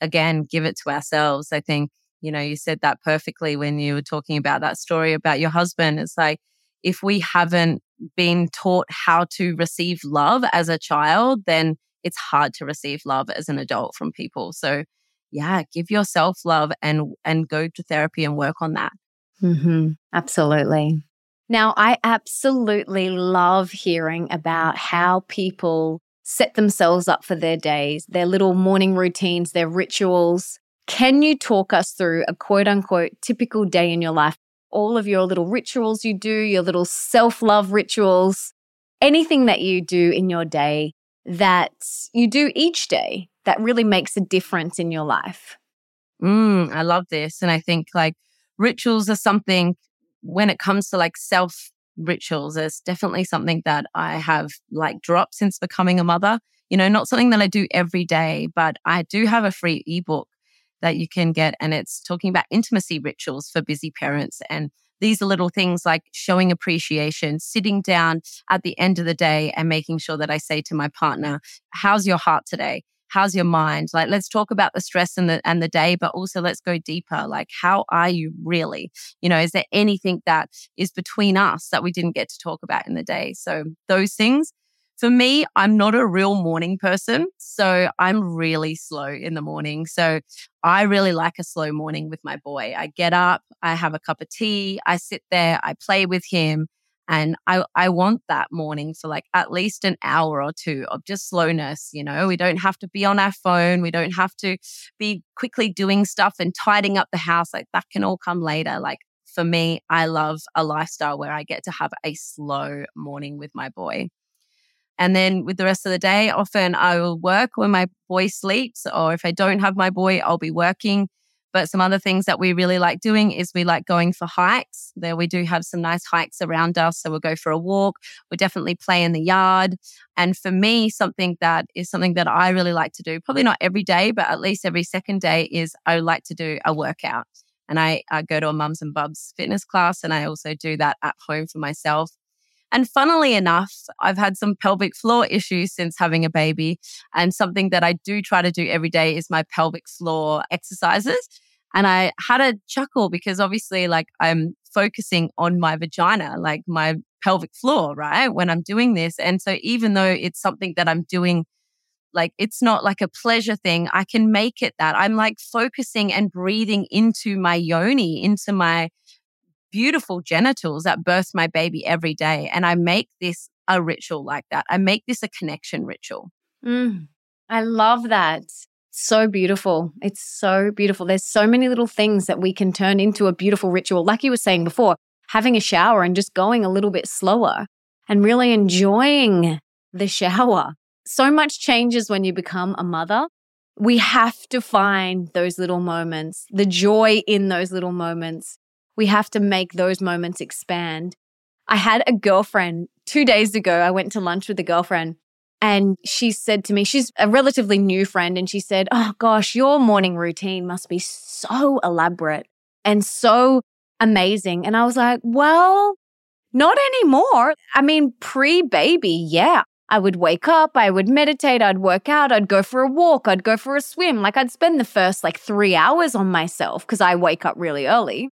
Again, give it to ourselves. I think, you know, you said that perfectly when you were talking about that story about your husband. It's like, if we haven't been taught how to receive love as a child, then it's hard to receive love as an adult from people. So yeah, give yourself love and go to therapy and work on that. Absolutely. Now, I absolutely love hearing about how people set themselves up for their days, their little morning routines, their rituals. Can you talk us through a quote-unquote typical day in your life? All of your little rituals you do, your little self-love rituals, anything that you do in your day that you do each day that really makes a difference in your life. I love this. And I think like rituals are something, when it comes to like self rituals, it's definitely something that I have like dropped since becoming a mother. You know, not something that I do every day, but I do have a free ebook that you can get, and it's talking about intimacy rituals for busy parents. And These are little things like showing appreciation, sitting down at the end of the day and making sure that I say to my partner, how's your heart today? How's your mind? Like, let's talk about the stress and the day, but also let's go deeper. Like, how are you really? You know, is there anything that is between us that we didn't get to talk about in the day? So those things. For me, I'm not a real morning person, so I'm really slow in the morning. So I really like a slow morning with my boy. I get up, I have a cup of tea, I sit there, I play with him. And I want that morning for like at least an hour or two of just slowness, you know. We don't have to be on our phone. We don't have to be quickly doing stuff and tidying up the house. Like that can all come later. Like for me, I love a lifestyle where I get to have a slow morning with my boy. And then with the rest of the day, often I will work when my boy sleeps, or if I don't have my boy, I'll be working. But some other things that we really like doing is we like going for hikes. There we do have some nice hikes around us. So we'll go for a walk. We'll definitely play in the yard. And for me, something that I really like to do, probably not every day, but at least every second day, is I like to do a workout. And I go to a Mums and Bubs fitness class, and I also do that at home for myself. And funnily enough, I've had some pelvic floor issues since having a baby. And something that I do try to do every day is my pelvic floor exercises. And I had a chuckle because obviously like I'm focusing on my vagina, like my pelvic floor, right? When I'm doing this. And so even though it's something that I'm doing, like it's not like a pleasure thing, I can make it that. I'm like focusing and breathing into my yoni, into my beautiful genitals that birth my baby every day. And I make this a ritual like that. I make this a connection ritual. I love that. So beautiful. It's so beautiful. There's so many little things that we can turn into a beautiful ritual. Like you were saying before, having a shower and just going a little bit slower and really enjoying the shower. So much changes when you become a mother. We have to find those little moments, the joy in those little moments. We have to make those moments expand. I had a girlfriend 2 days ago. I went to lunch with a girlfriend and she said to me, she's a relatively new friend, and she said, oh gosh, your morning routine must be so elaborate and so amazing. And I was like, well, not anymore. I mean, pre-baby, yeah. I would wake up, I would meditate, I'd work out, I'd go for a walk, I'd go for a swim. Like I'd spend the first 3 hours on myself because I wake up really early.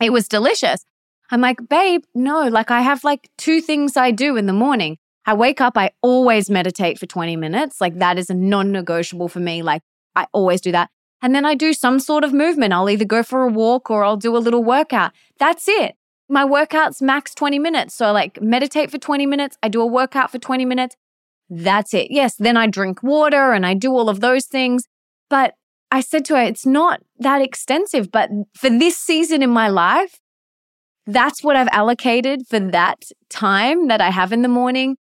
It was delicious. I'm like, babe, no, I have two things I do in the morning. I wake up, I always meditate for 20 minutes. That is a non-negotiable for me. I always do that. And then I do some sort of movement. I'll either go for a walk or I'll do a little workout. That's it. My workout's max 20 minutes. So I meditate for 20 minutes. I do a workout for 20 minutes. That's it. Yes, then I drink water and I do all of those things. But I said to her, it's not that extensive, but for this season in my life, that's what I've allocated for that time that I have in the morning.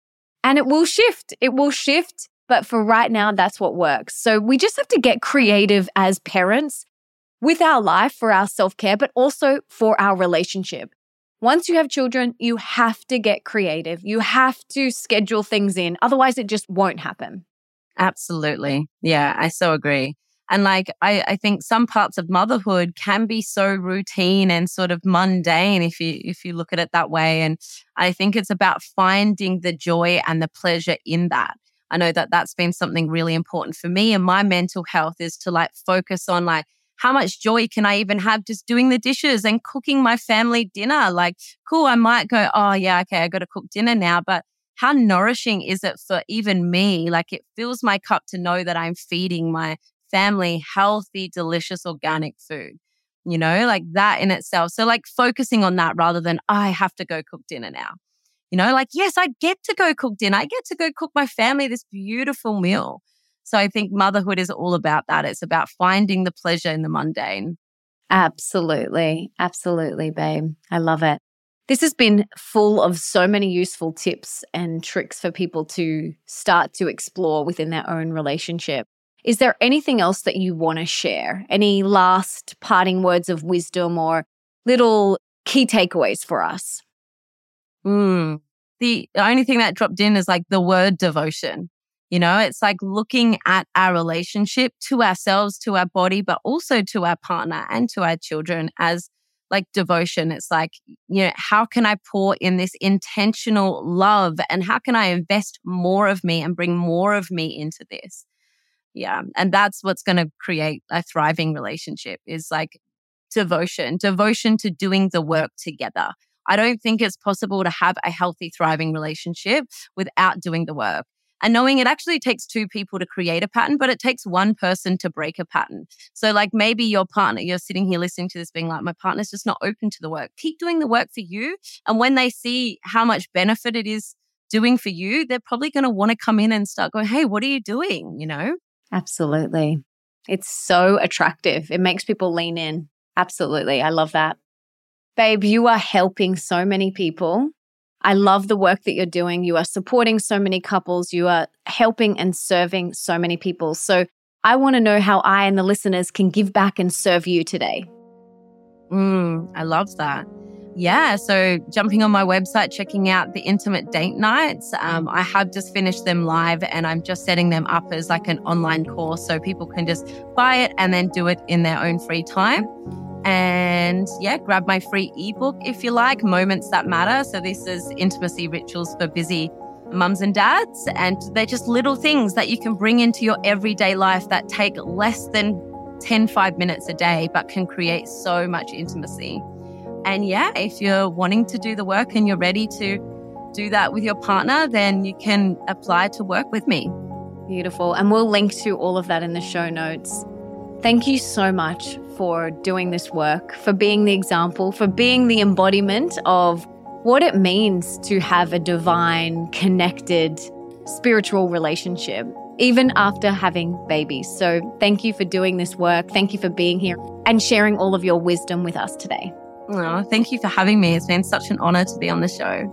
And it will shift. It will shift. But for right now, that's what works. So we just have to get creative as parents with our life, for our self-care, but also for our relationship. Once you have children, you have to get creative. You have to schedule things in. Otherwise, it just won't happen. Absolutely. Yeah, I so agree. And I think some parts of motherhood can be so routine and sort of mundane if you look at it that way. And I think it's about finding the joy and the pleasure in that. I know that that's been something really important for me and my mental health, is to focus on how much joy can I even have just doing the dishes and cooking my family dinner? Cool, I might go, oh yeah, okay, I got to cook dinner now, but how nourishing is it for even me? It fills my cup to know that I'm feeding my family healthy, delicious, organic food, you know, that in itself. So focusing on that rather than, I have to go cook dinner now, you know, yes, I get to go cook dinner. I get to go cook my family this beautiful meal. So I think motherhood is all about that. It's about finding the pleasure in the mundane. Absolutely. Absolutely, babe. I love it. This has been full of so many useful tips and tricks for people to start to explore within their own relationship. Is there anything else that you want to share? Any last parting words of wisdom or little key takeaways for us? The only thing that dropped in is the word devotion. You know, it's looking at our relationship to ourselves, to our body, but also to our partner and to our children as like devotion. It's like, you know, how can I pour in this intentional love and how can I invest more of me and bring more of me into this? Yeah. And that's what's going to create a thriving relationship is like devotion to doing the work together. I don't think it's possible to have a healthy, thriving relationship without doing the work. And knowing it actually takes two people to create a pattern, but it takes one person to break a pattern. So like maybe your partner, you're sitting here listening to this being like, my partner's just not open to the work. Keep doing the work for you. And when they see how much benefit it is doing for you, they're probably going to want to come in and start going, hey, what are you doing? You know? Absolutely. It's so attractive. It makes people lean in. Absolutely. I love that. Babe, you are helping so many people. I love the work that you're doing. You are supporting so many couples. You are helping and serving so many people. So I want to know how I and the listeners can give back and serve you today. I love that. Yeah, so jumping on my website, checking out the intimate date nights. I have just finished them live and I'm just setting them up as like an online course so people can just buy it and then do it in their own free time. And yeah, grab my free ebook if you like, Moments That Matter. So this is intimacy rituals for busy mums and dads. And they're just little things that you can bring into your everyday life that take less than 5 minutes a day, but can create so much intimacy. And yeah, if you're wanting to do the work and you're ready to do that with your partner, then you can apply to work with me. Beautiful. And we'll link to all of that in the show notes. Thank you so much for doing this work, for being the example, for being the embodiment of what it means to have a divine, connected, spiritual relationship, even after having babies. So thank you for doing this work. Thank you for being here and sharing all of your wisdom with us today. Oh, thank you for having me. It's been such an honor to be on the show.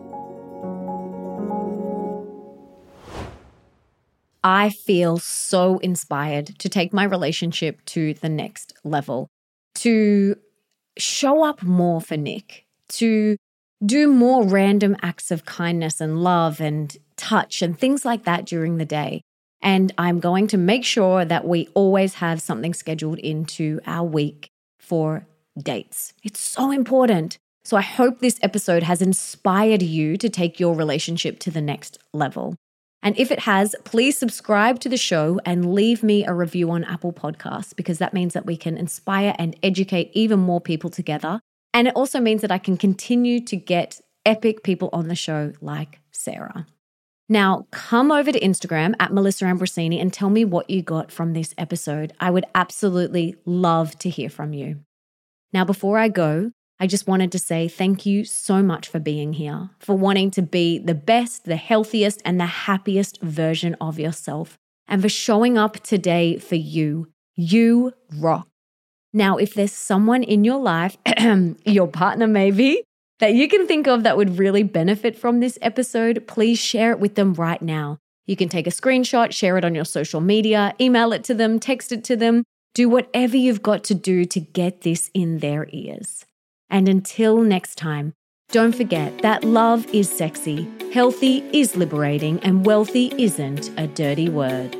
I feel so inspired to take my relationship to the next level, to show up more for Nick, to do more random acts of kindness and love and touch and things like that during the day. And I'm going to make sure that we always have something scheduled into our week for dates. It's so important. So I hope this episode has inspired you to take your relationship to the next level. And if it has, please subscribe to the show and leave me a review on Apple Podcasts, because that means that we can inspire and educate even more people together. And it also means that I can continue to get epic people on the show like Sara. Now, come over to Instagram at Melissa Ambrosini and tell me what you got from this episode. I would absolutely love to hear from you. Now, before I go, I just wanted to say thank you so much for being here, for wanting to be the best, the healthiest, and the happiest version of yourself, and for showing up today for you. You rock. Now, if there's someone in your life, your partner maybe, that you can think of that would really benefit from this episode, please share it with them right now. You can take a screenshot, share it on your social media, email it to them, text it to them, do whatever you've got to do to get this in their ears. And until next time, don't forget that love is sexy, healthy is liberating, and wealthy isn't a dirty word.